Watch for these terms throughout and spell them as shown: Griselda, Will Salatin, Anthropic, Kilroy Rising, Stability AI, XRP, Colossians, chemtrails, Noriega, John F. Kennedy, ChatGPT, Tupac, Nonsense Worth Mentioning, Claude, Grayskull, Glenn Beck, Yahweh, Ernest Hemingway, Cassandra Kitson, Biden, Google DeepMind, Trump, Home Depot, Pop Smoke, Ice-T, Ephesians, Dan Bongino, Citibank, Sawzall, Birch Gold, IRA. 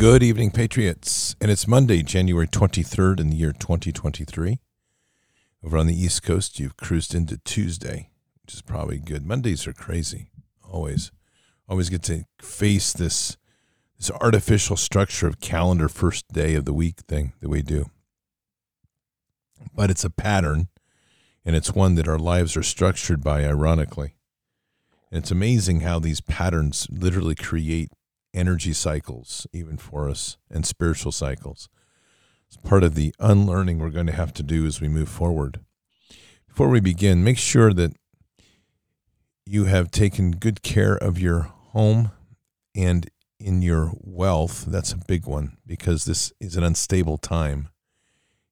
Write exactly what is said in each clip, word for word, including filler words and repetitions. Good evening, Patriots. And it's Monday, January twenty-third in the year twenty twenty-three. Over on the East Coast, you've cruised into Tuesday, which is probably good. Mondays are crazy, always. Always get to face this, this artificial structure of calendar first day of the week thing that we do. But it's a pattern, and it's one that our lives are structured by, ironically. And it's amazing how these patterns literally create energy cycles, even for us, and spiritual cycles. It's part of the unlearning we're going to have to do as we move forward. Before we begin, make sure that you have taken good care of your home and in your wealth. That's a big one, because this is an unstable time.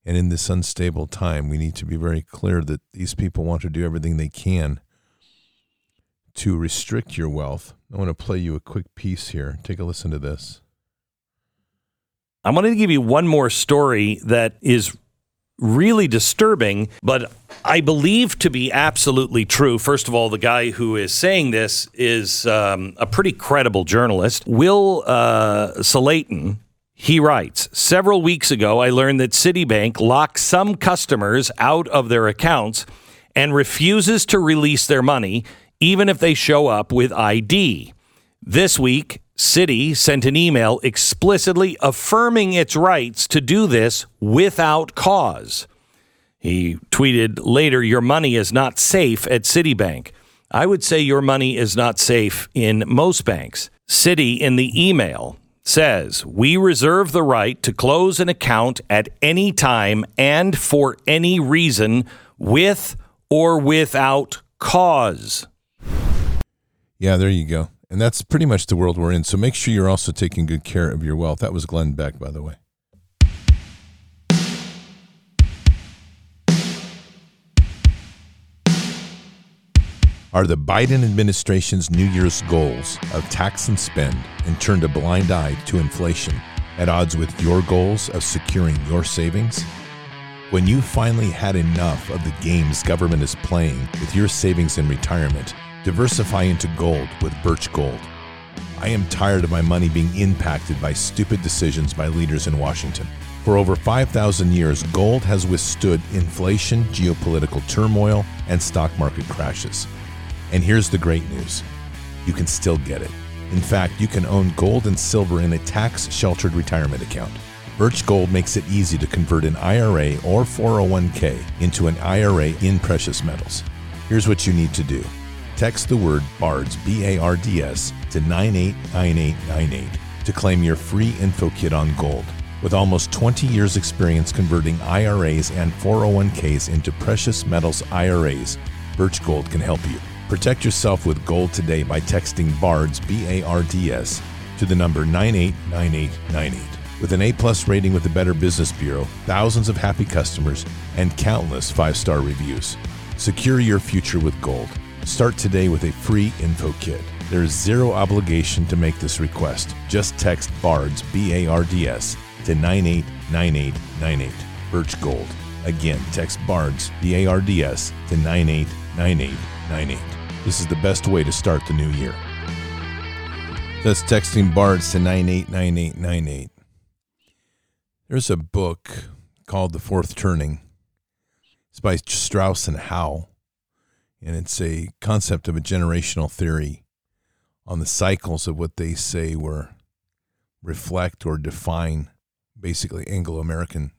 And in this unstable time, we need to be very clear that these people want to do everything they can to restrict your wealth. I want to play you a quick piece here. Take a listen to this. I'm going to give you one more story that is really disturbing, but I believe to be absolutely true. First of all, the guy who is saying this is um, a pretty credible journalist. Will uh, Salatin, he writes, several weeks ago, I learned that Citibank locked some customers out of their accounts and refuses to release their money, even if they show up with I D. This week, Citi sent an email explicitly affirming its rights to do this without cause. He tweeted later, your money is not safe at Citibank. I would say your money is not safe in most banks. Citi, in the email, says, we reserve the right to close an account at any time and for any reason, with or without cause. Yeah, there you go. And that's pretty much the world we're in. So make sure you're also taking good care of your wealth. That was Glenn Beck, by the way. Are the Biden administration's New Year's goals of tax and spend and turned a blind eye to inflation at odds with your goals of securing your savings? When you finally had enough of the games government is playing with your savings and retirement, diversify into gold with Birch Gold. I am tired of my money being impacted by stupid decisions by leaders in Washington. For over five thousand years, gold has withstood inflation, geopolitical turmoil, and stock market crashes. And here's the great news. You can still get it. In fact, you can own gold and silver in a tax-sheltered retirement account. Birch Gold makes it easy to convert an I R A or four oh one k into an I R A in precious metals. Here's what you need to do. Text the word BARDS, B A R D S, to nine eight nine eight nine eight to claim your free info kit on gold. With almost twenty years experience converting I R As and four oh one k's into precious metals I R As, Birch Gold can help you. Protect yourself with gold today by texting BARDS, B A R D S, to the number nine eight nine eight nine eight. With an A-plus rating with the Better Business Bureau, thousands of happy customers, and countless five-star reviews. Secure your future with gold. Start today with a free info kit. There is zero obligation to make this request. Just text BARDS, B A R D S, to nine eight nine eight nine eight. Birch Gold. Again, text BARDS, B A R D S, to nine eight nine eight nine eight. This is the best way to start the new year. That's texting BARDS to nine eight nine eight nine eight. There's a book called The Fourth Turning. It's by Strauss and Howe. And it's a concept of a generational theory on the cycles of what they say were reflect or define basically Anglo-American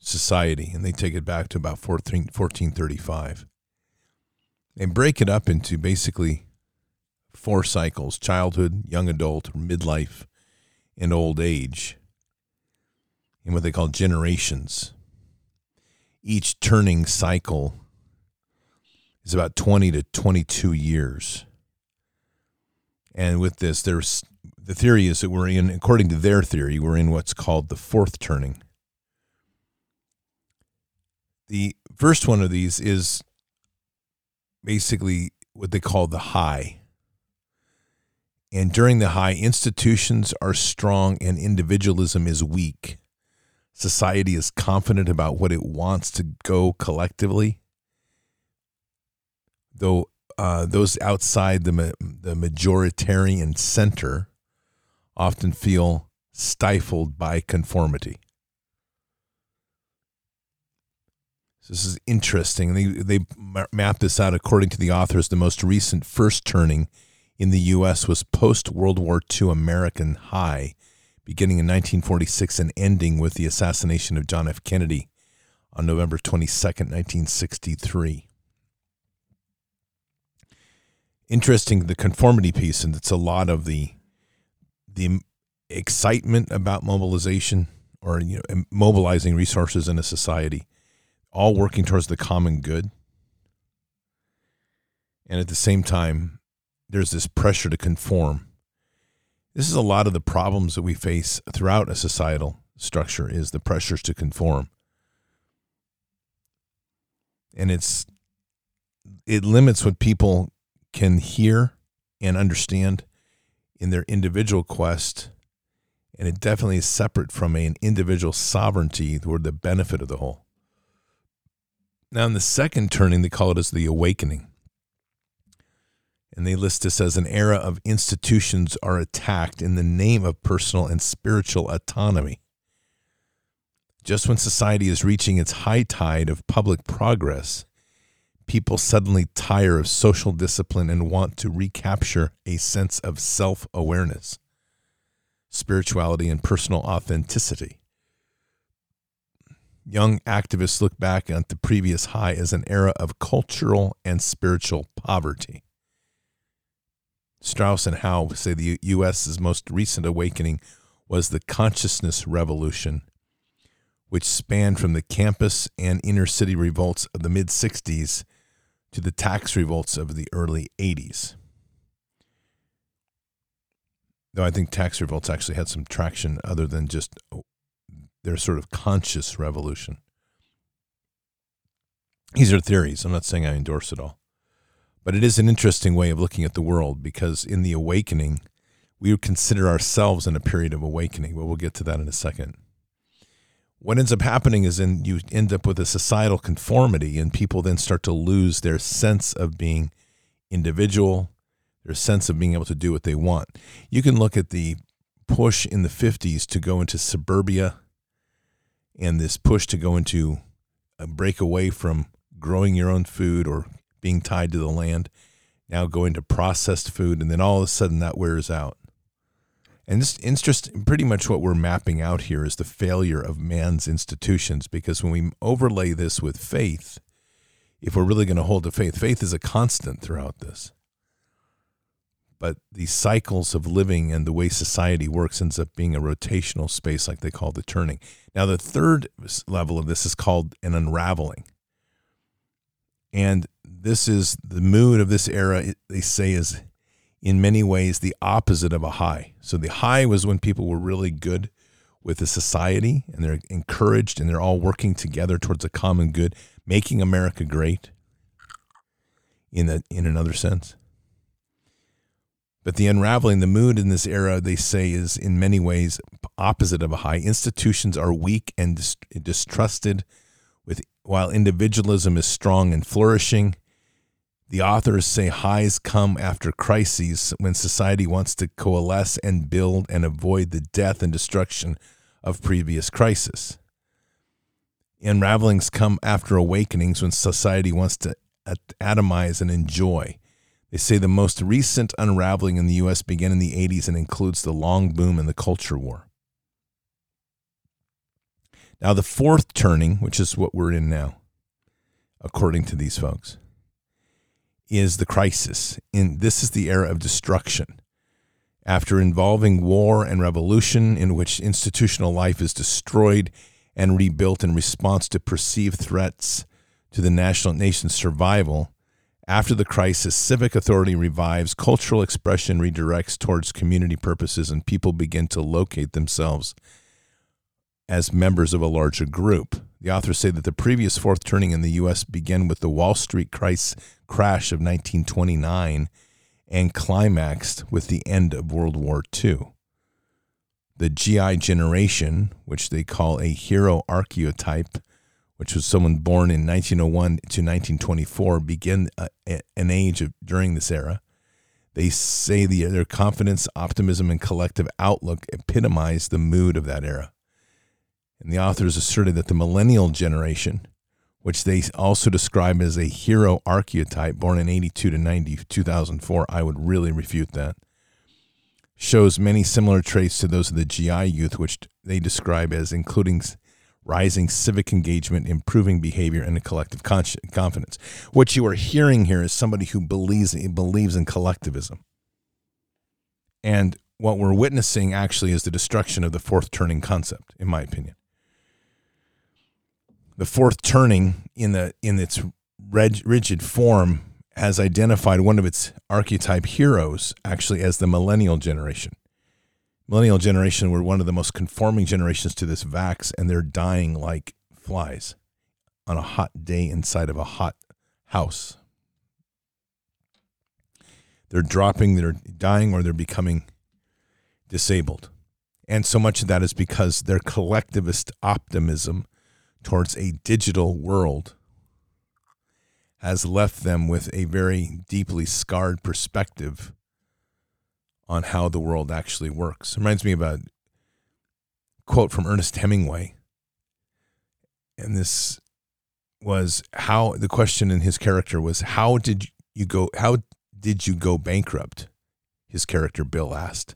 society. And they take it back to about fourteen thirty-five. They break it up into basically four cycles: childhood, young adult, midlife, and old age, and what they call generations. Each turning cycle is about twenty to twenty-two years. And with this, there's the theory is that we're in, according to their theory, we're in what's called the fourth turning. The first one of these is basically what they call the high. And during the high, institutions are strong and individualism is weak. Society is confident about what it wants to go collectively, though uh, those outside the, ma- the majoritarian center often feel stifled by conformity. So this is interesting. They, they mapped this out according to the authors. The most recent first turning in the U S was post-World War Two American high, beginning in nineteen forty-six and ending with the assassination of John F. Kennedy on November twenty-second, nineteen sixty-three. Interesting, the conformity piece, and it's a lot of the the excitement about mobilization, or you know, mobilizing resources in a society, all working towards the common good. And at the same time, there's this pressure to conform. This is a lot of the problems that we face throughout a societal structure, is the pressures to conform. And it's it limits what people can hear and understand in their individual quest, and it definitely is separate from an individual sovereignty toward the benefit of the whole. Now, in the second turning, they call it as the awakening. And they list this as an era of institutions are attacked in the name of personal and spiritual autonomy. Just when society is reaching its high tide of public progress, people suddenly tire of social discipline and want to recapture a sense of self-awareness, spirituality, and personal authenticity. Young activists look back at the previous high as an era of cultural and spiritual poverty. Strauss and Howe say the U S's most recent awakening was the consciousness revolution, which spanned from the campus and inner city revolts of the mid-sixties to the tax revolts of the early eighties. Though I think tax revolts actually had some traction other than just their sort of conscious revolution. These are theories. I'm not saying I endorse it all. But it is an interesting way of looking at the world, because in the awakening, we would consider ourselves in a period of awakening. But we'll get to that in a second. What ends up happening is in, you end up with a societal conformity, and people then start to lose their sense of being individual, their sense of being able to do what they want. You can look at the push in the fifties to go into suburbia, and this push to go into a break away from growing your own food or being tied to the land, now going to processed food, and then all of a sudden that wears out. And this interest, pretty much what we're mapping out here is the failure of man's institutions, because when we overlay this with faith, if we're really going to hold to faith, faith is a constant throughout this. But the cycles of living and the way society works ends up being a rotational space, like they call the turning. Now, the third level of this is called an unraveling. And this is the mood of this era, they say, is in many ways the opposite of a high. So the high was when people were really good with the society, and they're encouraged, and they're all working together towards a common good, making America great in a, in another sense. But the unraveling, the mood in this era, they say, is in many ways opposite of a high. Institutions are weak and distrusted, with while individualism is strong and flourishing. The authors say highs come after crises, when society wants to coalesce and build and avoid the death and destruction of previous crisis. Unravelings come after awakenings, when society wants to atomize and enjoy. They say the most recent unraveling in the U S began in the eighties and includes the long boom and the culture war. Now, the fourth turning, which is what we're in now, according to these folks, is the crisis. And this is the era of destruction, after involving war and revolution, in which institutional life is destroyed and rebuilt in response to perceived threats to the national nation's survival. After the crisis, civic authority revives, cultural expression redirects towards community purposes, and people begin to locate themselves as members of a larger group. The authors say that the previous fourth turning in the U S began with the Wall Street crisis crash of nineteen twenty-nine and climaxed with the end of World War Two. The G I generation, which they call a hero archetype, which was someone born in nineteen oh one to nineteen twenty-four, began a, a, an age of, during this era. They say the, their confidence, optimism, and collective outlook epitomized the mood of that era. And the authors asserted that the millennial generation, which they also describe as a hero archetype born in eighty-two to ninety, two thousand four, I would really refute that, shows many similar traits to those of the G I youth, which they describe as including rising civic engagement, improving behavior, and a collective confidence. What you are hearing here is somebody who believes, believes in collectivism. And what we're witnessing actually is the destruction of the fourth turning concept, in my opinion. The fourth turning, in the in its rigid form, has identified one of its archetype heroes actually as the millennial generation. Millennial generation were one of the most conforming generations to this vax, and they're dying like flies on a hot day inside of a hot house. They're dropping, they're dying, or they're becoming disabled. And so much of that is because their collectivist optimism towards a digital world has left them with a very deeply scarred perspective on how the world actually works. It reminds me of a quote from Ernest Hemingway. And this was how the question in his character was, how did you go, how did you go bankrupt? His character Bill asked.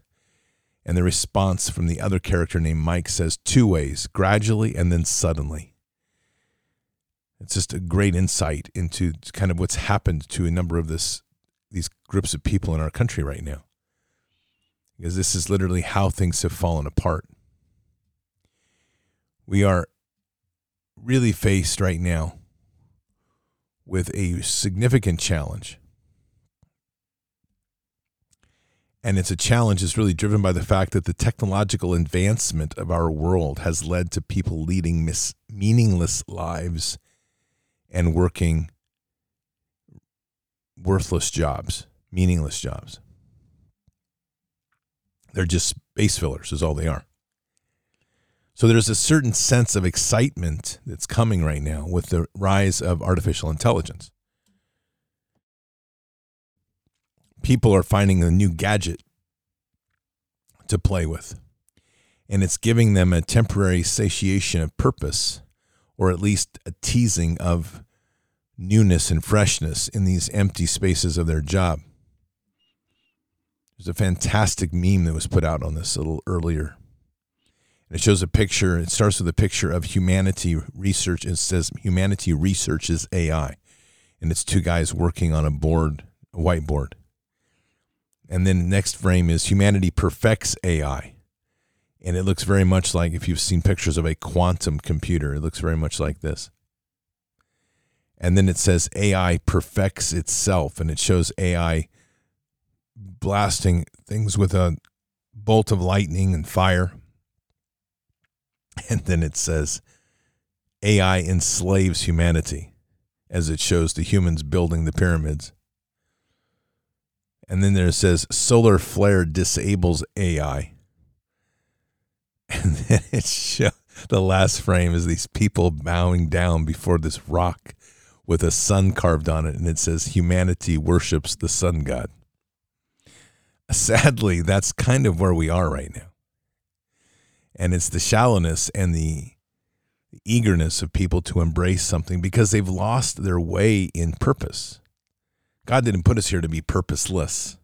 And the response from the other character named Mike says, two ways, gradually and then suddenly. It's just a great insight into kind of what's happened to a number of this these groups of people in our country right now. Because this is literally how things have fallen apart. We are really faced right now with a significant challenge. And it's a challenge that's really driven by the fact that the technological advancement of our world has led to people leading mis- meaningless lives and working worthless jobs, meaningless jobs. They're just space fillers is all they are. So there's a certain sense of excitement that's coming right now with the rise of artificial intelligence. People are finding a new gadget to play with, and it's giving them a temporary satiation of purpose, or at least a teasing of newness and freshness in these empty spaces of their job. There's a fantastic meme that was put out on this a little earlier. And it shows a picture. It starts with a picture of humanity research. It says humanity researches A I. And it's two guys working on a board, a whiteboard. And then the next frame is humanity perfects A I. And it looks very much like, if you've seen pictures of a quantum computer, it looks very much like this. And then it says A I perfects itself. And it shows A I blasting things with a bolt of lightning and fire. And then it says A I enslaves humanity, as it shows the humans building the pyramids. And then there it says solar flare disables A I. And then it shows, the last frame is these people bowing down before this rock with a sun carved on it, and it says humanity worships the sun god. Sadly, that's kind of where we are right now. And it's the shallowness and the eagerness of people to embrace something because they've lost their way in purpose. God didn't put us here to be purposeless.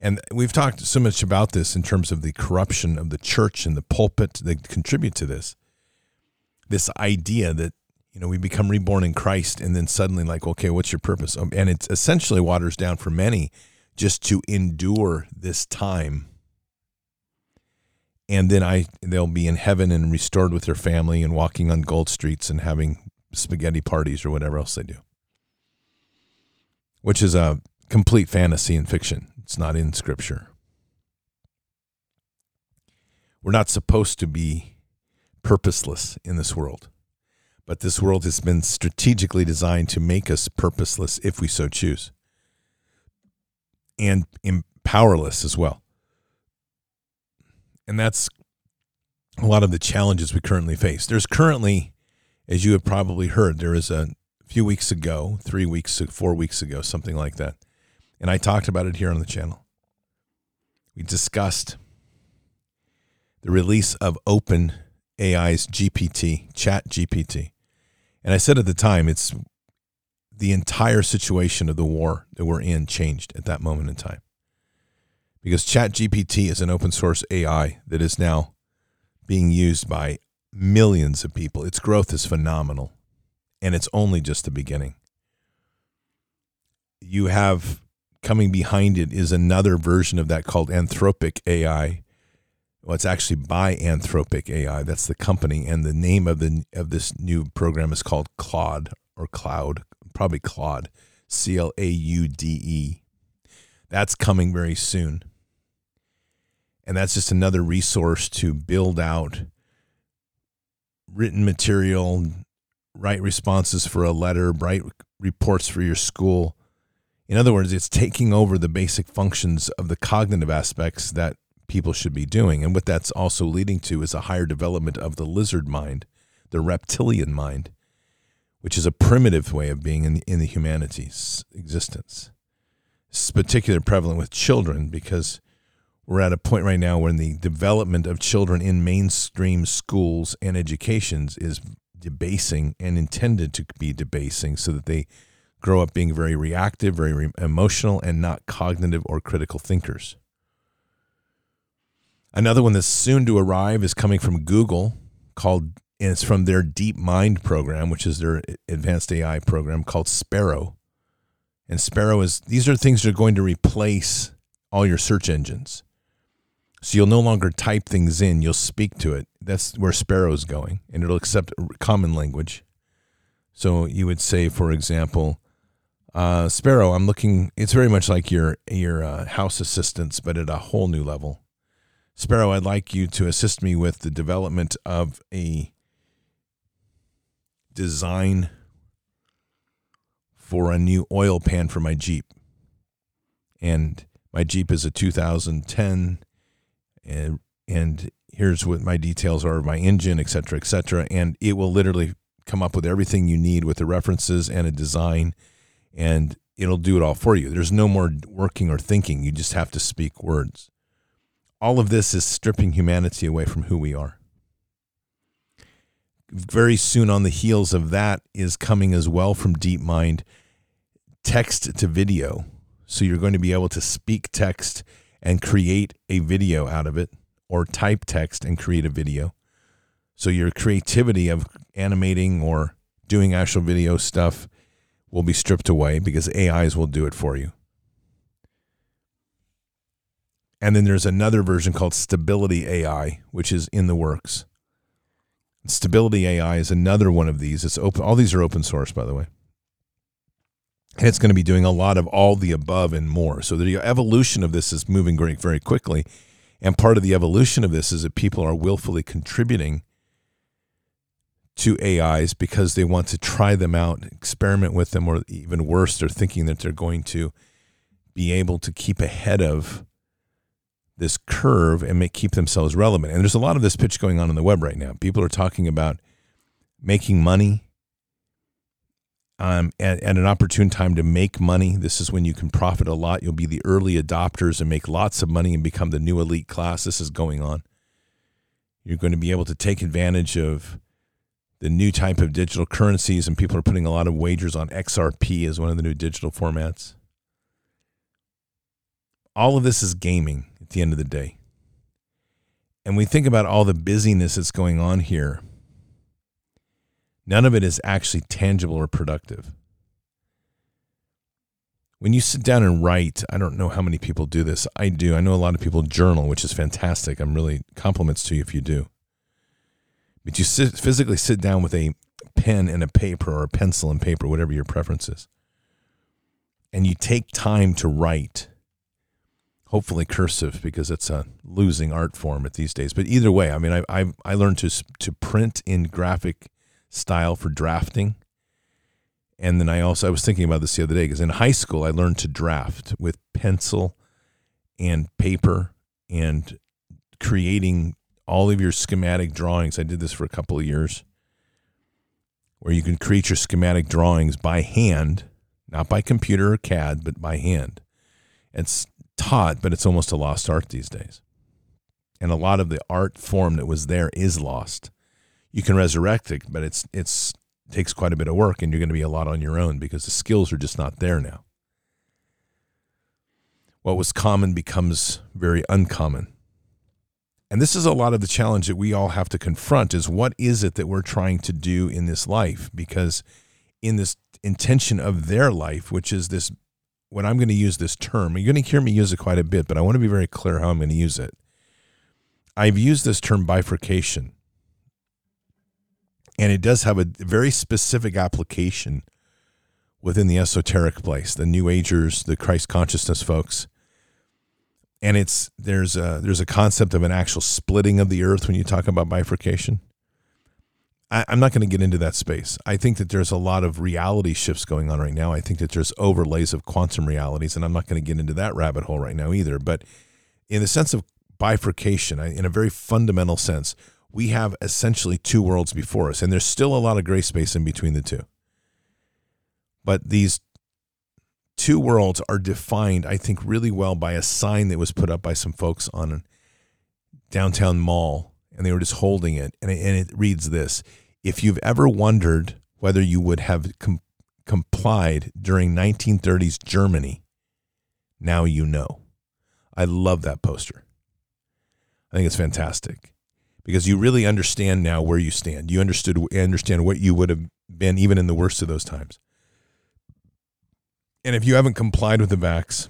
And we've talked so much about this in terms of the corruption of the church and the pulpit that contribute to this. This idea that, you know, we become reborn in Christ and then suddenly like, okay, what's your purpose? And it essentially waters down for many just to endure this time. And then I they'll be in heaven and restored with their family and walking on gold streets and having spaghetti parties or whatever else they do. Which is a complete fantasy and fiction. It's not in Scripture. We're not supposed to be purposeless in this world. But this world has been strategically designed to make us purposeless if we so choose. And powerless as well. And that's a lot of the challenges we currently face. There's currently, as you have probably heard, there is a few weeks ago, three weeks, four weeks ago, something like that, And I talked about it here on the channel. We discussed the release of OpenAI's G P T, Chat G P T. And I said at the time, it's the entire situation of the war that we're in changed at that moment in time. Because Chat G P T is an open source A I that is now being used by millions of people. Its growth is phenomenal, and it's only just the beginning. You have coming behind it is another version of that called Anthropic A I. Well, it's actually by Anthropic A I. That's the company, and the name of the of this new program is called Claude or Cloud, probably Claude, C L A U D E. That's coming very soon. And that's just another resource to build out written material, write responses for a letter, write reports for your school. In other words, it's taking over the basic functions of the cognitive aspects that people should be doing. And what that's also leading to is a higher development of the lizard mind, the reptilian mind, which is a primitive way of being in the, in the humanity's existence. It's particularly prevalent with children because we're at a point right now when the development of children in mainstream schools and educations is debasing and intended to be debasing so that they grow up being very reactive, very re- emotional, and not cognitive or critical thinkers. Another one that's soon to arrive is coming from Google, called, and it's from their DeepMind program, which is their advanced A I program called Sparrow. And Sparrow is, these are things that are going to replace all your search engines. So you'll no longer type things in, you'll speak to it. That's where Sparrow is going, and it'll accept common language. So you would say, for example, uh, Sparrow, I'm looking, it's very much like your, your uh, house assistants, but at a whole new level. Sparrow, I'd like you to assist me with the development of a design for a new oil pan for my Jeep. And my Jeep is a two thousand ten, and, and here's what my details are, my engine, et cetera, et cetera. And it will literally come up with everything you need with the references and a design, and it'll do it all for you. There's no more working or thinking. You just have to speak words. All of this is stripping humanity away from who we are. Very soon on the heels of that is coming as well from DeepMind, text to video. So you're going to be able to speak text and create a video out of it, or type text and create a video. So your creativity of animating or doing actual video stuff will be stripped away because A Is will do it for you. And then there's another version called Stability A I, which is in the works. Stability A I is another one of these. It's open. All these are open source, by the way. And it's going to be doing a lot of all the above and more. So the evolution of this is moving very, very quickly. And part of the evolution of this is that people are willfully contributing to A Is because they want to try them out, experiment with them, or even worse, they're thinking that they're going to be able to keep ahead of this curve and make, keep themselves relevant. And there's a lot of this pitch going on on the web right now. People are talking about making money um, at, at an opportune time to make money. This is when you can profit a lot. You'll be the early adopters and make lots of money and become the new elite class. This is going on. You're going to be able to take advantage of the new type of digital currencies, and people are putting a lot of wagers on X R P as one of the new digital formats. All of this is gaming at the end of the day. And we think about all the busyness that's going on here. None of it is actually tangible or productive. When you sit down and write, I don't know how many people do this. I do. I know a lot of people journal, which is fantastic. I'm really compliments to you if you do. But you sit, physically sit down with a pen and a paper, or a pencil and paper, whatever your preference is. And you take time to write. Hopefully cursive, because it's a losing art form at these days. But either way, I mean, I I, I learned to to print in graphic style for drafting, and then I also I was thinking about this the other day because in high school I learned to draft with pencil and paper and creating all of your schematic drawings. I did this for a couple of years, where you can create your schematic drawings by hand, not by computer or C A D, but by hand. It's taught, but it's almost a lost art these days. And a lot of the art form that was there is lost. You can resurrect it, but it's it's takes quite a bit of work, and you're going to be a lot on your own because the skills are just not there now. What was common becomes very uncommon. And this is a lot of the challenge that we all have to confront is what is it that we're trying to do in this life? Because in this intention of their life, which is this, when I'm going to use this term, you're going to hear me use it quite a bit, but I want to be very clear how I'm going to use it. I've used this term bifurcation, and it does have a very specific application within the esoteric place, the New Agers, the Christ consciousness folks. And it's there's a there's a concept of an actual splitting of the earth when you talk about bifurcation. I, I'm not going to get into that space. I think that there's a lot of reality shifts going on right now. I think that there's overlays of quantum realities, and I'm not going to get into that rabbit hole right now either. But in the sense of bifurcation, in a very fundamental sense, we have essentially two worlds before us, and there's still a lot of gray space in between the two. But these two worlds are defined, I think, really well by a sign that was put up by some folks on a downtown mall, and they were just holding it, and it, and it reads this: if you've ever wondered whether you would have com- complied during nineteen thirties Germany, now you know. I love that poster. I think it's fantastic because you really understand now where you stand. You understood, understand what you would have been even in the worst of those times. And if you haven't complied with the vax,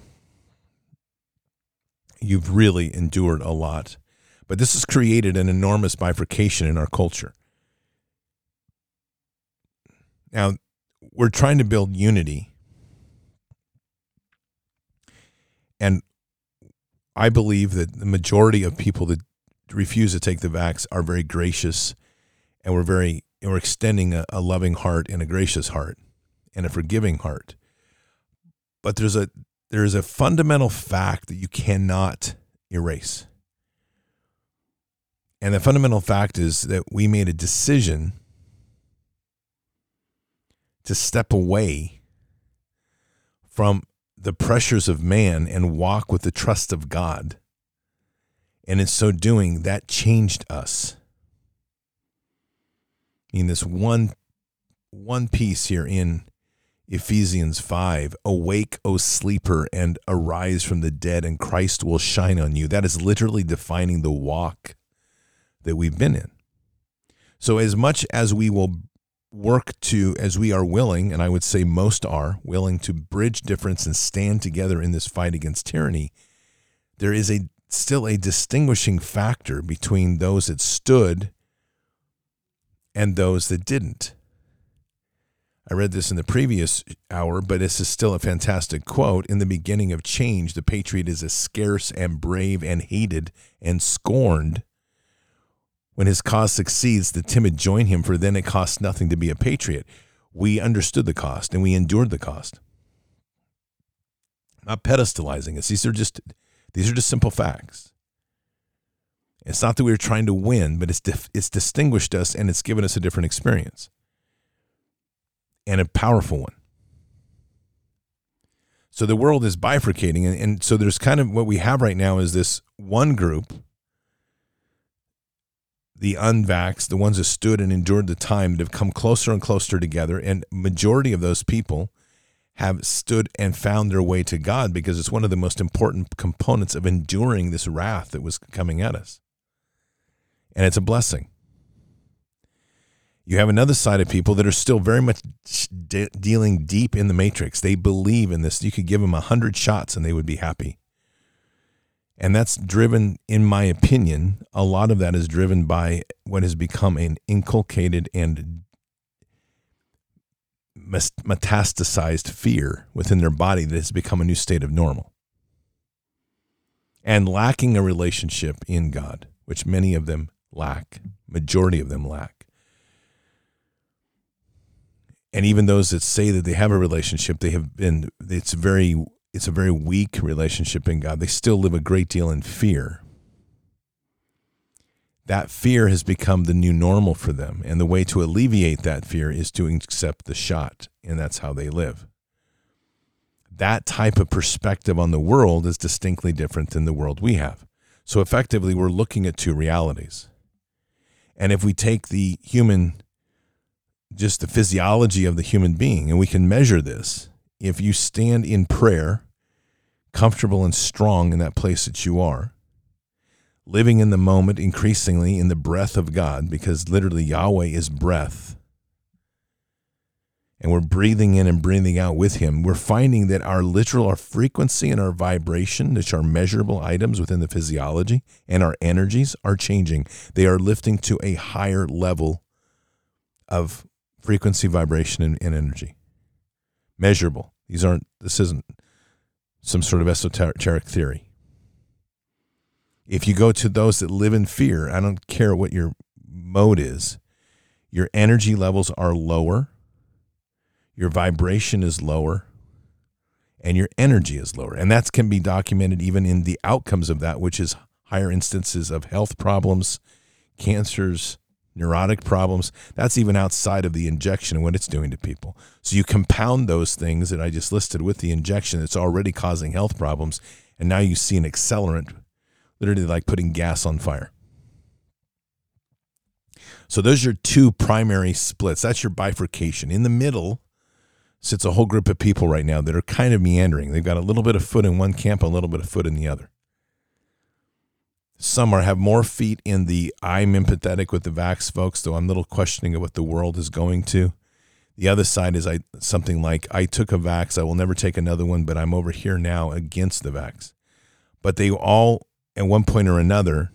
you've really endured a lot. But this has created an enormous bifurcation in our culture. Now, we're trying to build unity. And I believe that the majority of people that refuse to take the vax are very gracious, and we're very we're extending a, a loving heart and a gracious heart and a forgiving heart. But there's a there's a fundamental fact that you cannot erase. And the fundamental fact is that we made a decision to step away from the pressures of man and walk with the trust of God. And in so doing, that changed us. In this one one piece here in Ephesians five, awake, O sleeper, and arise from the dead, and Christ will shine on you. That is literally defining the walk that we've been in. So as much as we will work to, as we are willing, and I would say most are, willing to bridge difference and stand together in this fight against tyranny, there is a still a distinguishing factor between those that stood and those that didn't. I read this in the previous hour, but this is still a fantastic quote. In the beginning of change, the patriot is as scarce and brave and hated and scorned. When his cause succeeds, the timid join him, for then it costs nothing to be a patriot. We understood the cost, and we endured the cost. I'm not pedestalizing us. These are just these are just simple facts. It's not that we were trying to win, but it's dif- it's distinguished us, and it's given us a different experience. And a powerful one. So the world is bifurcating. And, and so there's kind of what we have right now is this one group, the unvaxxed, the ones that stood and endured the time, that have come closer and closer together. And majority of those people have stood and found their way to God, because it's one of the most important components of enduring this wrath that was coming at us. And it's a blessing. You have another side of people that are still very much de- dealing deep in the matrix. They believe in this. You could give them a hundred shots and they would be happy. And that's driven, in my opinion, a lot of that is driven by what has become an inculcated and metastasized fear within their body that has become a new state of normal. And lacking a relationship in God, which many of them lack, majority of them lack. And even those that say that they have a relationship, they have been, it's very, it's a very weak relationship in God. They still live a great deal in fear. That fear has become the new normal for them. And the way to alleviate that fear is to accept the shot. And that's how they live. that type of perspective on the world is distinctly different than the world we have. So effectively, we're looking at two realities. And if we take the human, just the physiology of the human being, and we can measure this, if you stand in prayer, comfortable and strong in that place that you are, living in the moment increasingly in the breath of God, because literally Yahweh is breath, and we're breathing in and breathing out with him, we're finding that our literal, our frequency and our vibration, which are measurable items within the physiology, and our energies are changing. They are lifting to a higher level of frequency, vibration, and, and energy. Measurable. These aren't, this isn't some sort of esoteric theory. If you go to those that live in fear, I don't care what your mode is, your energy levels are lower, your vibration is lower, and your energy is lower. And that can be documented even in the outcomes of that, which is higher instances of health problems, cancers, neurotic problems. That's even outside of the injection and what it's doing to people. So you compound those things that I just listed with the injection that's already causing health problems, and now you see an accelerant, literally like putting gas on fire. So those are your two primary splits. That's your bifurcation. In the middle sits a whole group of people right now that are kind of meandering. They've got a little bit of foot in one camp, a little bit of foot in the other. Some are have more feet in the I'm empathetic with the vax folks, though I'm a little questioning of what the world is going to. The other side is I something like, I took a vax, I will never take another one, but I'm over here now against the vax. But they all, at one point or another,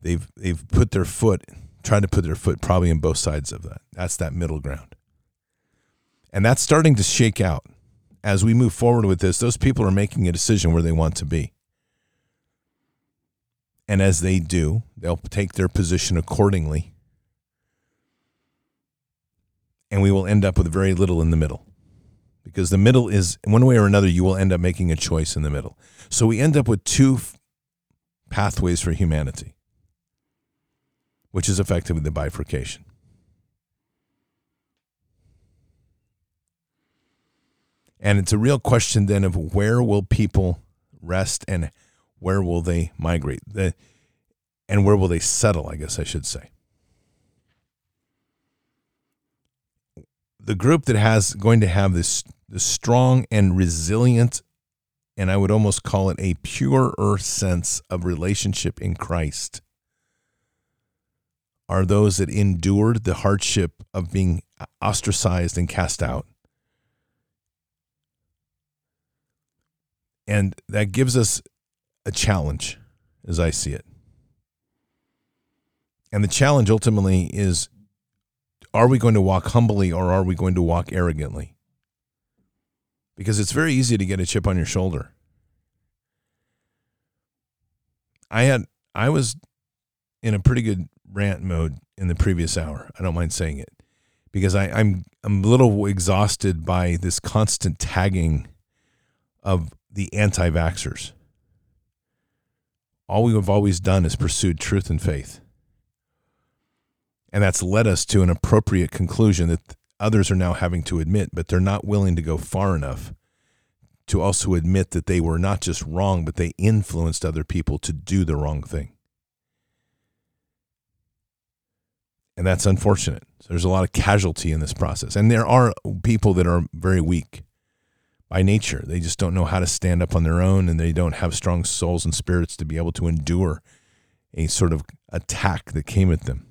they've they've put their foot, tried to put their foot probably in both sides of that. That's that middle ground. And that's starting to shake out. As we move forward with this, those people are making a decision where they want to be. And as they do, they'll take their position accordingly. And we will end up with very little in the middle. Because the middle is, one way or another, you will end up making a choice in the middle. So we end up with two pathways for humanity, which is effectively the bifurcation. And it's a real question then of where will people rest and where will they migrate? The, and where will they settle, I guess I should say. The group that has going to have this, this strong and resilient, and I would almost call it a purer sense of relationship in Christ, are those that endured the hardship of being ostracized and cast out. And that gives us a challenge, as I see it. And the challenge ultimately is, are we going to walk humbly or are we going to walk arrogantly? Because it's very easy to get a chip on your shoulder. I had, I was in a pretty good rant mode in the previous hour. I don't mind saying it because I, I'm, I'm a little exhausted by this constant tagging of the anti-vaxxers. All we have always done is pursued truth and faith. And that's led us to an appropriate conclusion that others are now having to admit, but they're not willing to go far enough to also admit that they were not just wrong, but they influenced other people to do the wrong thing. And that's unfortunate. So there's a lot of casualty in this process. And there are people that are very weak by nature. They just don't know how to stand up on their own, and they don't have strong souls and spirits to be able to endure a sort of attack that came at them.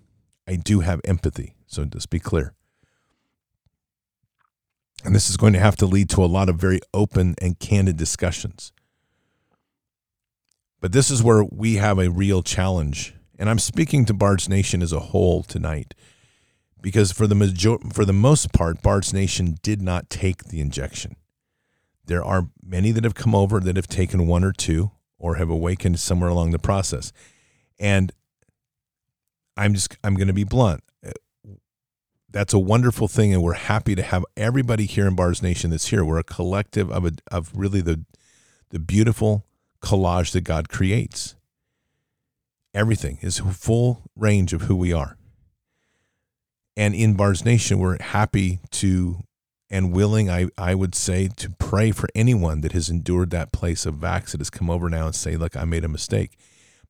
I do have empathy, so just be clear. And this is going to have to lead to a lot of very open and candid discussions. But this is where we have a real challenge. And I'm speaking to Bard's Nation as a whole tonight, because for the major- for the most part, Bard's Nation did not take the injection. There are many that have come over that have taken one or two or have awakened somewhere along the process. And I'm just, I'm going to be blunt. That's a wonderful thing. And we're happy to have everybody here in Bard's Nation that's here. We're a collective of, a, of really the, the beautiful collage that God creates. Everything is full range of who we are. And in Bard's Nation, we're happy to and willing, I, I would say, to pray for anyone that has endured that place of Vaxxed, come over now and say, look, I made a mistake.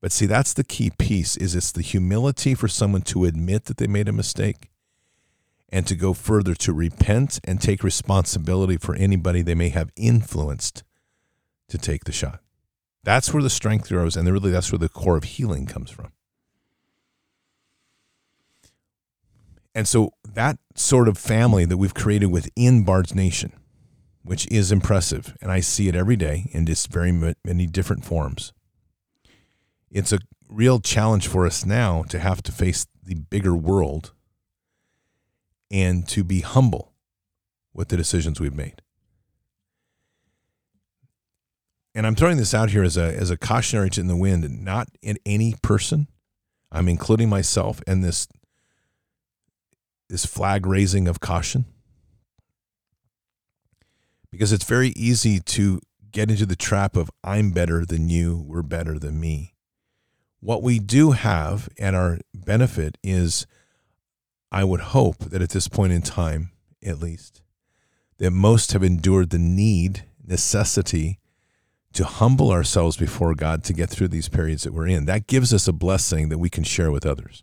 But see, that's the key piece, is it's the humility for someone to admit that they made a mistake and to go further, to repent and take responsibility for anybody they may have influenced to take the shot. That's where the strength grows, and really that's where the core of healing comes from. And so that sort of family that we've created within Bard's Nation, which is impressive, and I see it every day in just very many different forms, it's a real challenge for us now to have to face the bigger world and to be humble with the decisions we've made. And I'm throwing this out here as a as a cautionary in the wind, not in any person. I'm including myself in this this flag raising of caution, because it's very easy to get into the trap of I'm better than you, we're better than me. What we do have at our benefit is, I would hope that at this point in time, at least, that most have endured the need, necessity to humble ourselves before God to get through these periods that we're in. That gives us a blessing that we can share with others.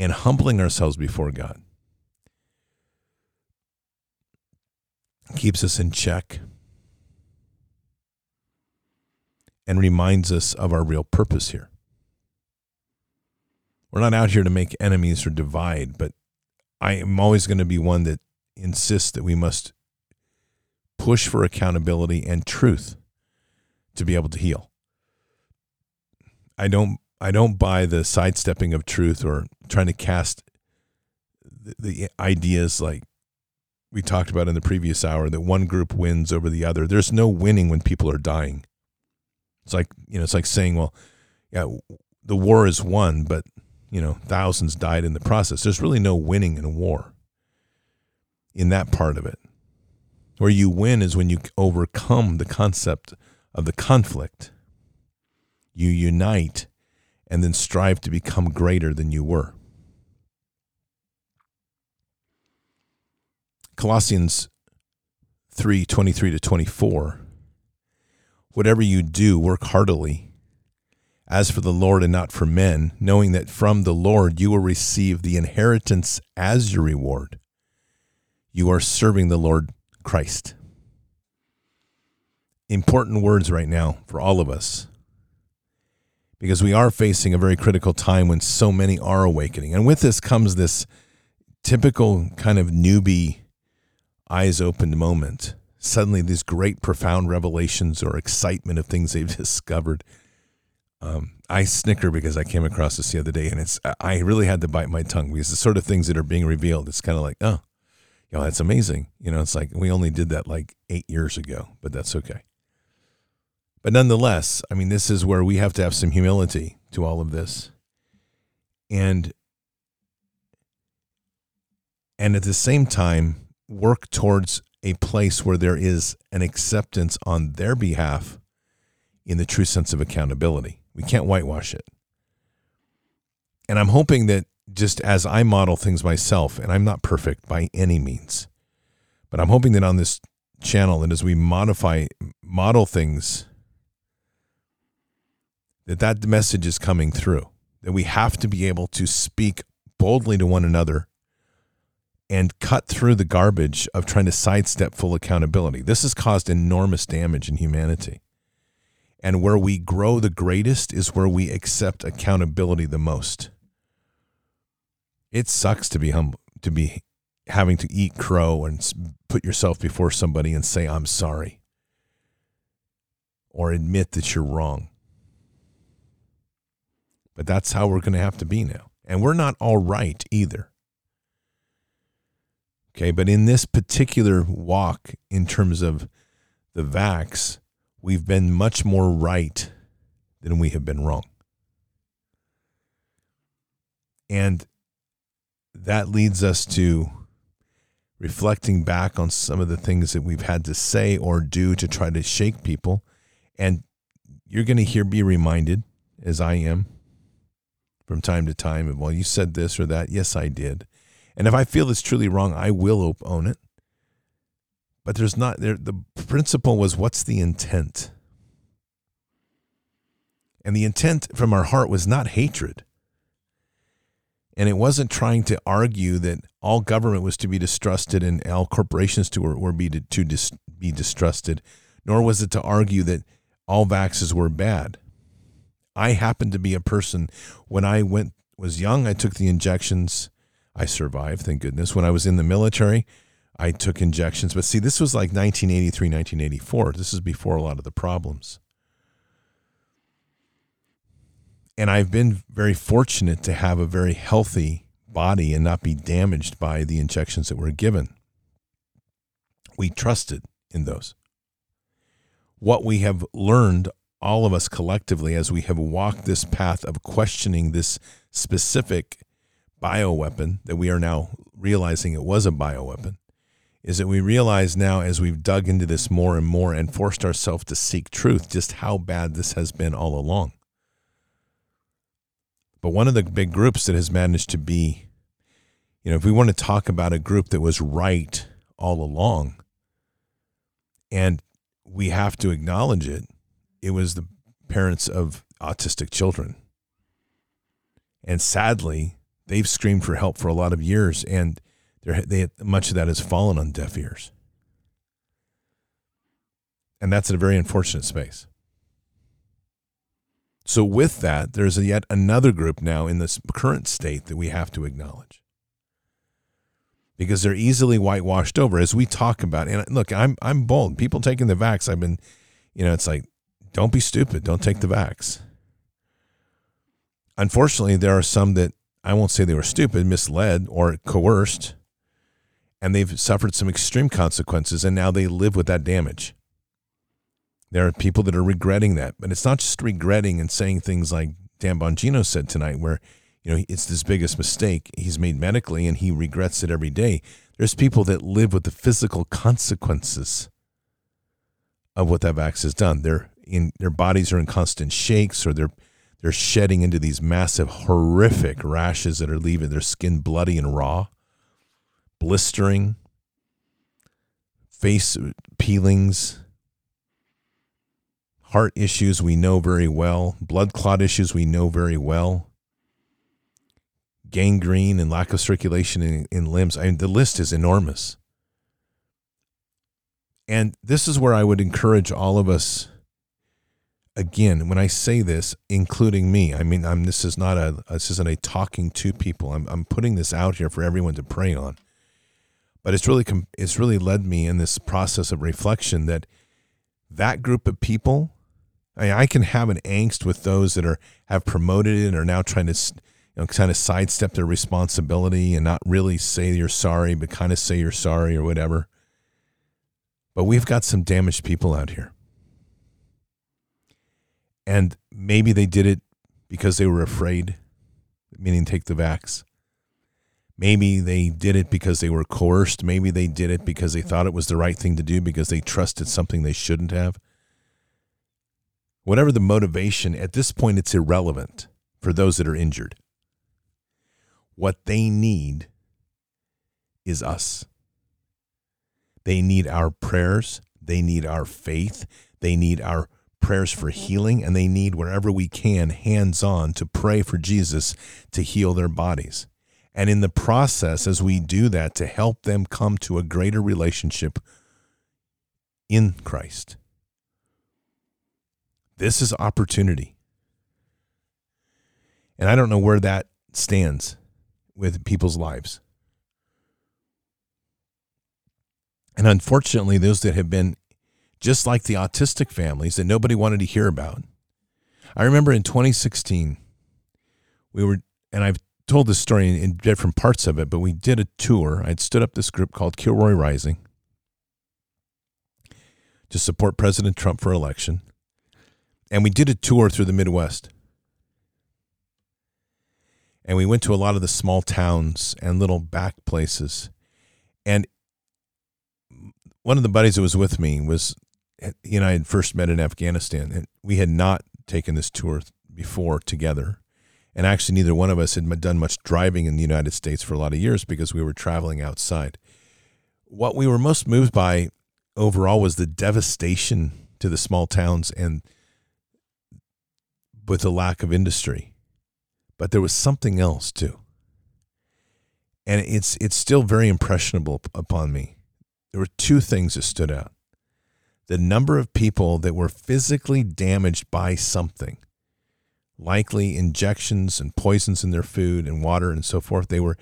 And humbling ourselves before God keeps us in check and reminds us of our real purpose here. We're not out here to make enemies or divide, but I am always going to be one that insists that we must push for accountability and truth to be able to heal. I don't I don't buy the sidestepping of truth or trying to cast the, the ideas like we talked about in the previous hour that one group wins over the other. There's no winning when people are dying. It's like, you know, it's like saying, well, yeah, the war is won, but, you know, thousands died in the process. There's really no winning in a war in that part of it. Where you win is when you overcome the concept of the conflict. You unite and then strive to become greater than you were. Colossians three twenty-three to twenty-four. Whatever you do, work heartily, as for the Lord and not for men, knowing that from the Lord you will receive the inheritance as your reward. You are serving the Lord Christ. Important words right now for all of us, because we are facing a very critical time when so many are awakening. And with this comes this typical kind of newbie, eyes opened moment. Suddenly these great profound revelations or excitement of things they've discovered. Um, I snicker because I came across this the other day, and it's I really had to bite my tongue because the sort of things that are being revealed, it's kind of like, oh, you know, that's amazing. You know, it's like we only did that like eight years ago, but that's okay. But nonetheless, I mean, this is where we have to have some humility to all of this, and and at the same time, work towards a place where there is an acceptance on their behalf in the true sense of accountability. We can't whitewash it. And I'm hoping that just as I model things myself, and I'm not perfect by any means, but I'm hoping that on this channel and as we modify, model things, that that message is coming through, that we have to be able to speak boldly to one another and cut through the garbage of trying to sidestep full accountability. This has caused enormous damage in humanity. And where we grow the greatest is where we accept accountability the most. It sucks to be humble, to be having to eat crow and put yourself before somebody and say, I'm sorry, or admit that you're wrong. But that's how we're going to have to be now. And we're not all right either. Okay, but in this particular walk, in terms of the vax, we've been much more right than we have been wrong. And that leads us to reflecting back on some of the things that we've had to say or do to try to shake people. And you're going to hear be reminded, as I am, from time to time, of, well, you said this or that. Yes, I did. And if I feel it's truly wrong, I will own it. But there's not there. The principle was, what's the intent? And the intent from our heart was not hatred. And it wasn't trying to argue that all government was to be distrusted and all corporations to or, or be to, to dis, be distrusted, nor was it to argue that all vaxxers were bad. I happened to be a person, when I went was young, I took the injections. I survived, thank goodness. When I was in the military, I took injections. But see, this was like nineteen eighty-three, nineteen eighty-four. This is before a lot of the problems. And I've been very fortunate to have a very healthy body and not be damaged by the injections that were given. We trusted in those. What we have learned, all of us collectively, as we have walked this path of questioning this specific bioweapon that we are now realizing it was a bioweapon, is that we realize now, as we've dug into this more and more and forced ourselves to seek truth, just how bad this has been all along. But one of the big groups that has managed to be, you know, if we want to talk about a group that was right all along, and we have to acknowledge it, it was the parents of autistic children. And sadly, they've screamed for help for a lot of years, and they, much of that has fallen on deaf ears. And that's a very unfortunate space. So with that, there's a yet another group now in this current state that we have to acknowledge, because they're easily whitewashed over, as we talk about. And look, I'm I'm bold. People taking the vax, I've been, you know, it's like, don't be stupid. Don't take the vax. Unfortunately, there are some that, I won't say they were stupid, misled, or coerced, and they've suffered some extreme consequences, and now they live with that damage. There are people that are regretting that, but it's not just regretting and saying things like Dan Bongino said tonight, where, you know, it's his biggest mistake he's made medically and he regrets it every day. There's people that live with the physical consequences of what that vax has done. They're in, their bodies are in constant shakes, or they're, they're shedding into these massive, horrific rashes that are leaving their skin bloody and raw, blistering, face peelings, heart issues we know very well, blood clot issues we know very well, gangrene and lack of circulation in, in limbs. I mean, the list is enormous. And this is where I would encourage all of us, again, when I say this, including me, I mean, I'm, this is not a, this isn't a talking to people. I'm, I'm putting this out here for everyone to pray on. But it's really, it's really led me in this process of reflection that that group of people, I can have an angst with those that are have promoted it and are now trying to, you know, kind of sidestep their responsibility and not really say you're sorry, but kind of say you're sorry or whatever. But we've got some damaged people out here. And maybe they did it because they were afraid, meaning take the vax. Maybe they did it because they were coerced. Maybe they did it because they thought it was the right thing to do because they trusted something they shouldn't have. Whatever the motivation, at this point, it's irrelevant for those that are injured. What they need is us. They need our prayers. They need our faith. They need our prayers for healing. And they need, wherever we can, hands-on, to pray for Jesus to heal their bodies. And in the process, as we do that, to help them come to a greater relationship in Christ. This is opportunity. And I don't know where that stands with people's lives. And unfortunately, those that have been just like the autistic families that nobody wanted to hear about. I remember in twenty sixteen, we were, and I've told this story in different parts of it, but we did a tour. I'd stood up this group called Kilroy Rising to support President Trump for election. And we did a tour through the Midwest. And we went to a lot of the small towns and little back places. And one of the buddies that was with me was, he and I had first met in Afghanistan, and we had not taken this tour before together. And actually, neither one of us had done much driving in the United States for a lot of years because we were traveling outside. What we were most moved by overall was the devastation to the small towns and with the lack of industry. But there was something else too. And it's it's still very impressionable upon me. There were two things that stood out. The number of people that were physically damaged by something, likely injections and poisons in their food and water and so forth, they were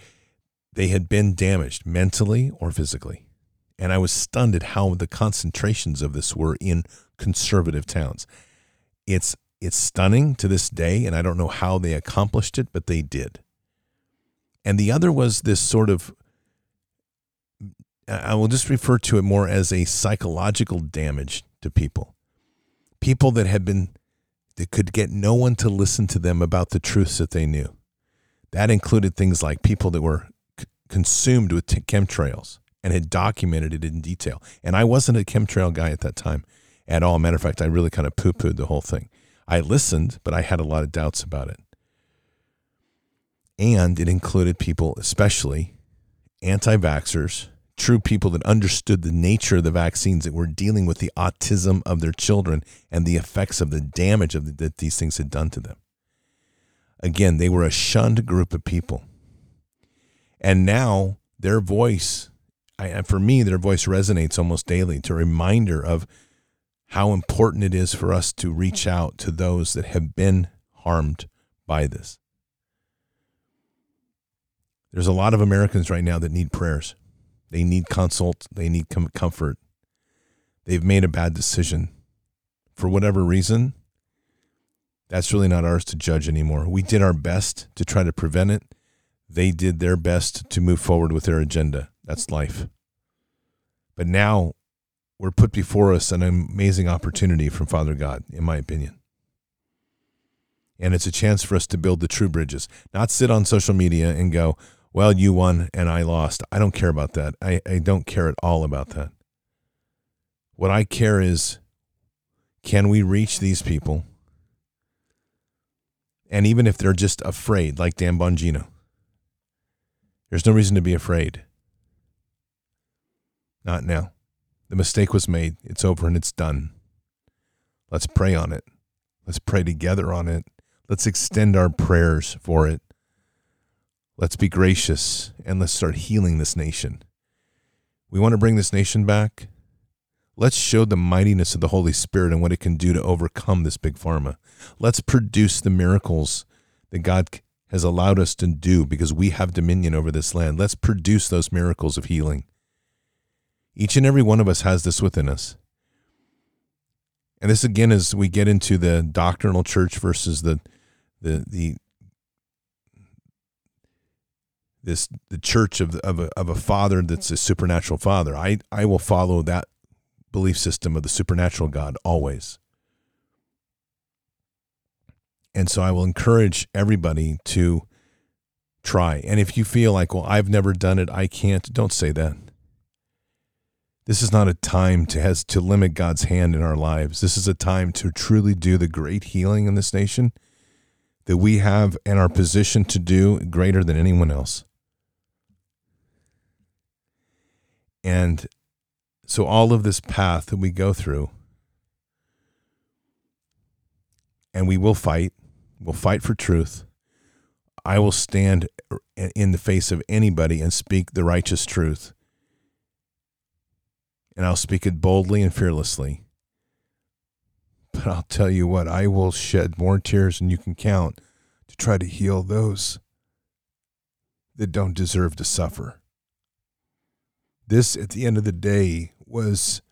they had been damaged mentally or physically. And I was stunned at how the concentrations of this were in conservative towns. It's it's stunning to this day, and I don't know how they accomplished it, but they did. And the other was this sort of, I will just refer to it more as a psychological damage to people. People that had been, that could get no one to listen to them about the truths that they knew. That included things like people that were c- consumed with t- chemtrails and had documented it in detail. And I wasn't a chemtrail guy at that time at all. Matter of fact, I really kind of poo-pooed the whole thing. I listened, but I had a lot of doubts about it. And it included people, especially anti-vaxxers, true people that understood the nature of the vaccines, that were dealing with the autism of their children and the effects of the damage of the, that these things had done to them. Again, they were a shunned group of people. And now their voice, I, for me, their voice resonates almost daily. It's a reminder of how important it is for us to reach out to those that have been harmed by this. There's a lot of Americans right now that need prayers. They need consult. They need com- comfort. They've made a bad decision. For whatever reason, that's really not ours to judge anymore. We did our best to try to prevent it. They did their best to move forward with their agenda. That's life. But now we're put before us an amazing opportunity from Father God, in my opinion. And it's a chance for us to build the true bridges, not sit on social media and go, well, you won and I lost. I don't care about that. I, I don't care at all about that. What I care is, can we reach these people? And even if they're just afraid, like Dan Bongino, there's no reason to be afraid. Not now. The mistake was made. It's over and it's done. Let's pray on it. Let's pray together on it. Let's extend our prayers for it. Let's be gracious and let's start healing this nation. We want to bring this nation back. Let's show the mightiness of the Holy Spirit and what it can do to overcome this big pharma. Let's produce the miracles that God has allowed us to do because we have dominion over this land. Let's produce those miracles of healing. Each and every one of us has this within us. And this again is, we get into the doctrinal church versus the, the, the, This the church of of a, of a father that's a supernatural father. I, I will follow that belief system of the supernatural God always. And so I will encourage everybody to try. And if you feel like, well, I've never done it, I can't, don't say that. This is not a time to has to limit God's hand in our lives. This is a time to truly do the great healing in this nation that we have and are positioned to do greater than anyone else. And so all of this path that we go through, and we will fight, we'll fight for truth. I will stand in the face of anybody and speak the righteous truth. And I'll speak it boldly and fearlessly. But I'll tell you what, I will shed more tears than you can count to try to heal those that don't deserve to suffer. This, at the end of the day, was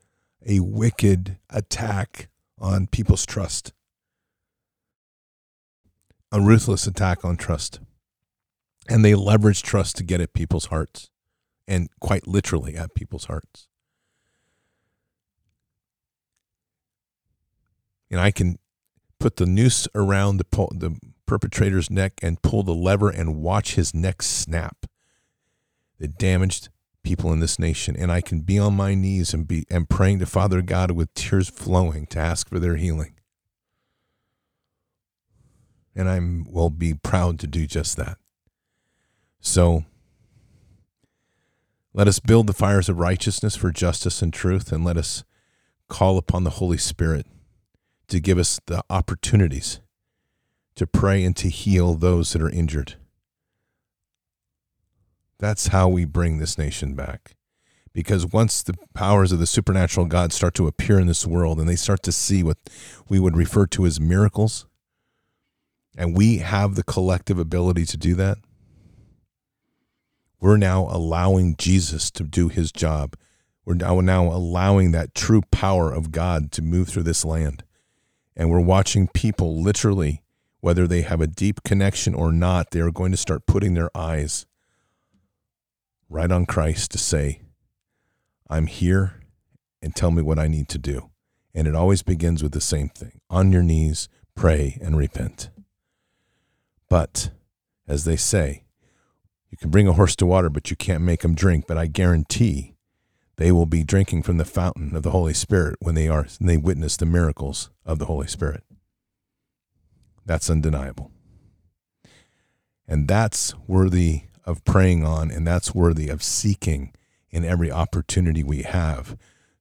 a wicked attack on people's trust. A ruthless attack on trust. And they leveraged trust to get at people's hearts, and quite literally at people's hearts. And I can put the noose around the, po- the perpetrator's neck and pull the lever and watch his neck snap. It damaged people in this nation. And I can be on my knees and be and praying to Father God with tears flowing to ask for their healing. And I will be proud to do just that. So Let us build the fires of righteousness for justice and truth, and let us call upon the Holy Spirit to give us the opportunities to pray and to heal those that are injured. That's how we bring this nation back. Because once the powers of the supernatural God start to appear in this world and they start to see what we would refer to as miracles, and we have the collective ability to do that, we're now allowing Jesus to do his job. We're now, now allowing that true power of God to move through this land. And we're watching people literally, whether they have a deep connection or not, they are going to start putting their eyes right on Christ to say, I'm here, and tell me what I need to do. And it always begins with the same thing. On your knees, pray and repent. But, as they say, you can bring a horse to water, but you can't make them drink. But I guarantee they will be drinking from the fountain of the Holy Spirit when they are and they witness the miracles of the Holy Spirit. That's undeniable. And that's worthy of praying on, and that's worthy of seeking in every opportunity we have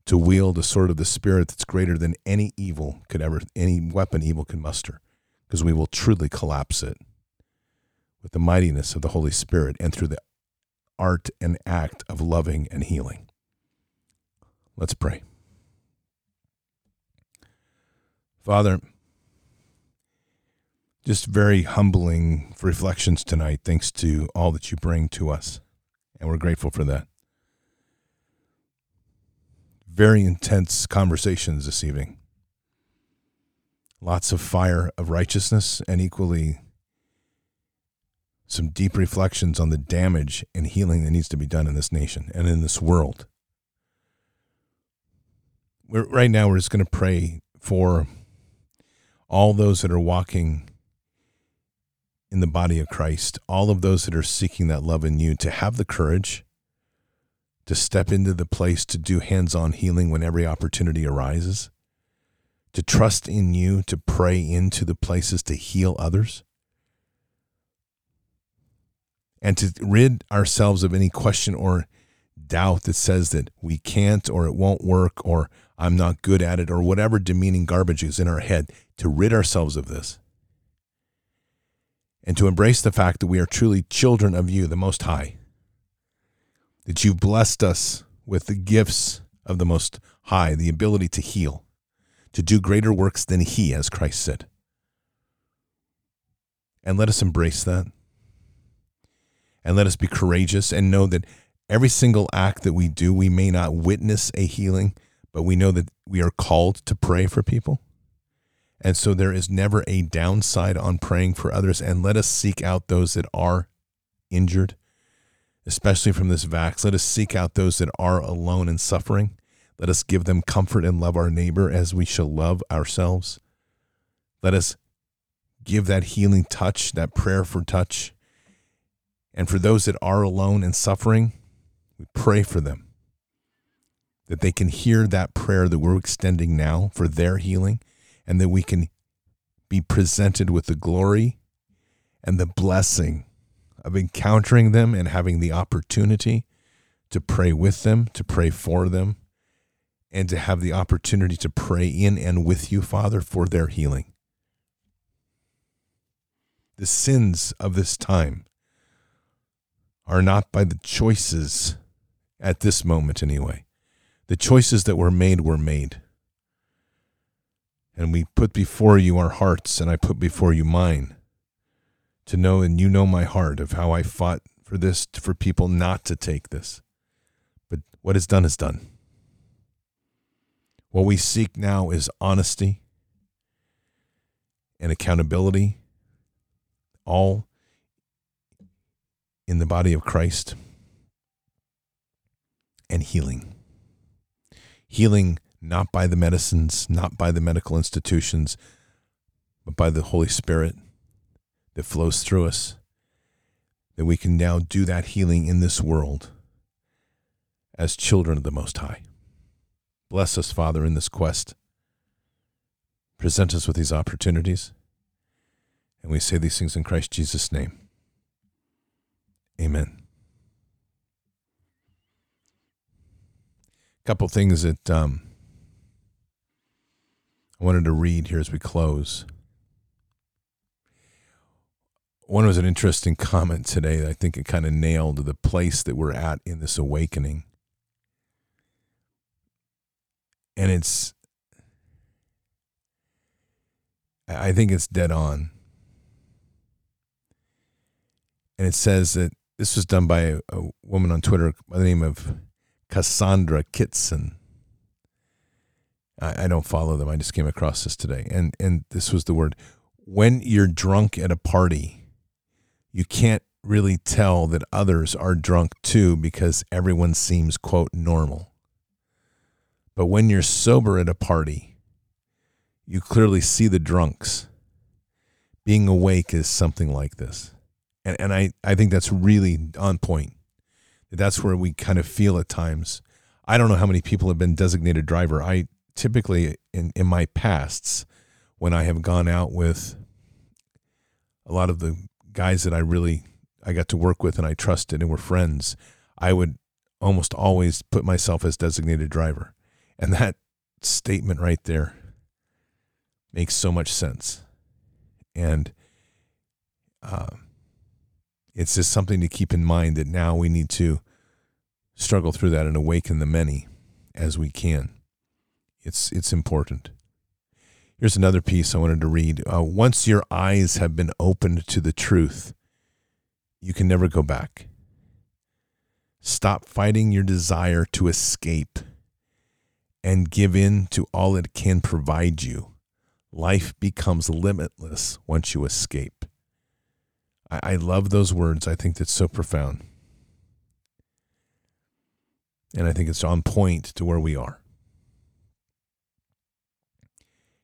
to wield a sword of the Spirit that's greater than any evil could ever, any weapon evil could muster, because we will truly collapse it with the mightiness of the Holy Spirit and through the art and act of loving and healing. Let's pray. Father, just very humbling reflections tonight, thanks to all that you bring to us, and we're grateful for that. Very intense conversations this evening. Lots of fire of righteousness, and equally some deep reflections on the damage and healing that needs to be done in this nation and in this world. We're, right now, we're just going to pray for all those that are walking in the body of Christ, all of those that are seeking that love in you, to have the courage to step into the place to do hands-on healing when every opportunity arises, to trust in you, to pray into the places to heal others, and to rid ourselves of any question or doubt that says that we can't or it won't work or I'm not good at it or whatever demeaning garbage is in our head, to rid ourselves of this and to embrace the fact that we are truly children of you, the Most High, that you've blessed us with the gifts of the Most High, the ability to heal, to do greater works than he, as Christ said. And let us embrace that. And let us be courageous and know that every single act that we do, we may not witness a healing, but we know that we are called to pray for people. And so there is never a downside on praying for others. And let us seek out those that are injured, especially from this vax. Let us seek out those that are alone and suffering. Let us give them comfort and love our neighbor as we shall love ourselves. Let us give that healing touch, that prayer for touch. And for those that are alone and suffering, we pray for them, that they can hear that prayer that we're extending now for their healing, and that we can be presented with the glory and the blessing of encountering them and having the opportunity to pray with them, to pray for them, and to have the opportunity to pray in and with you, Father, for their healing. The sins of this time are not by the choices at this moment anyway. The choices that were made were made. And we put before you our hearts, and I put before you mine, to know, and you know my heart, of how I fought for this, for people not to take this. But what is done is done. What we seek now is honesty and accountability, all in the body of Christ, and healing. Healing not by the medicines, not by the medical institutions, but by the Holy Spirit that flows through us, that we can now do that healing in this world as children of the Most High. Bless us, Father, in this quest. Present us with these opportunities, and we say these things in Christ Jesus' name. Amen. A couple things that um, I wanted to read here as we close. One was an interesting comment today that I think it kind of nailed the place that we're at in this awakening. And it's, I think it's dead on. And it says that this was done by a, a woman on Twitter by the name of Cassandra Kitson. I, I don't follow them. I just came across this today. And, and this was the word. When you're drunk at a party, you can't really tell that others are drunk too because everyone seems, quote, normal. But when you're sober at a party, you clearly see the drunks. Being awake is something like this. And and I, I think that's really on point. That's where we kind of feel at times. I don't know how many people have been designated driver. I typically, in, in my pasts, when I have gone out with a lot of the guys that I really, I got to work with and I trusted and were friends, I would almost always put myself as designated driver. And that statement right there makes so much sense. And uh, it's just something to keep in mind that now we need to struggle through that and awaken the many as we can. It's, it's important. Here's another piece I wanted to read. Uh, once your eyes have been opened to the truth, you can never go back. Stop fighting your desire to escape and give in to all it can provide you. Life becomes limitless once you escape. I, I love those words. I think that's so profound. And I think it's on point to where we are.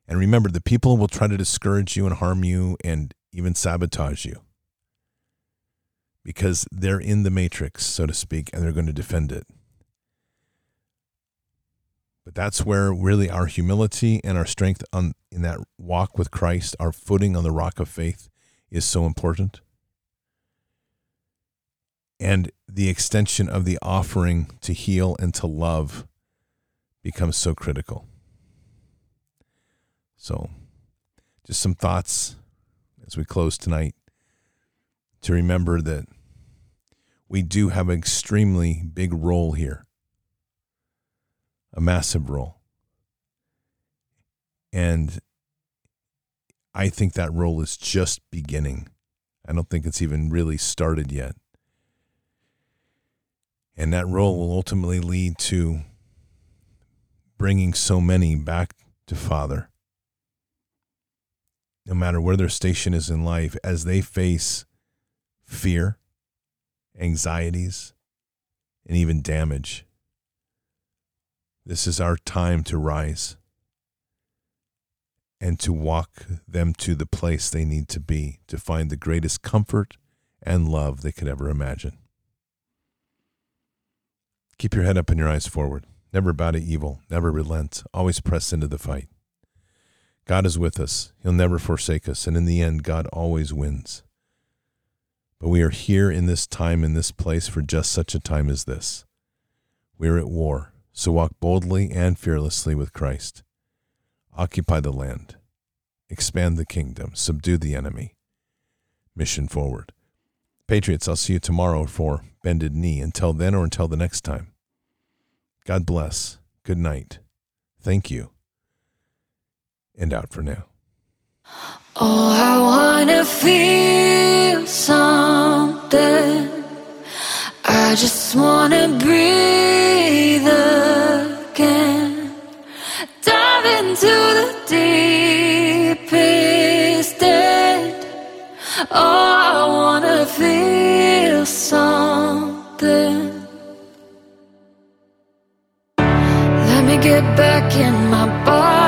And remember, the people will try to discourage you and harm you and even sabotage you because they're in the matrix, so to speak, and they're going to defend it. But that's where really our humility and our strength on in that walk with Christ, our footing on the rock of faith, is so important. And the extension of the offering to heal and to love becomes so critical. So just some thoughts as we close tonight to remember that we do have an extremely big role here, a massive role. And I think that role is just beginning. I don't think it's even really started yet. And that role will ultimately lead to bringing so many back to Father. No matter where their station is in life, as they face fear, anxieties, and even damage. This is our time to rise and to walk them to the place they need to be to find the greatest comfort and love they could ever imagine. Keep your head up and your eyes forward. Never bow to evil. Never relent. Always press into the fight. God is with us. He'll never forsake us. And in the end, God always wins. But we are here in this time, in this place, for just such a time as this. We are at war, so walk boldly and fearlessly with Christ. Occupy the land. Expand the kingdom. Subdue the enemy. Mission forward. Patriots, I'll see you tomorrow for Bended Knee. Until then or until the next time. God bless. Good night. Thank you. And out for now. Oh, I wanna feel something. I just wanna breathe again. Dive into the deepest end. Oh, I wanna feel something. Let me get back in my body.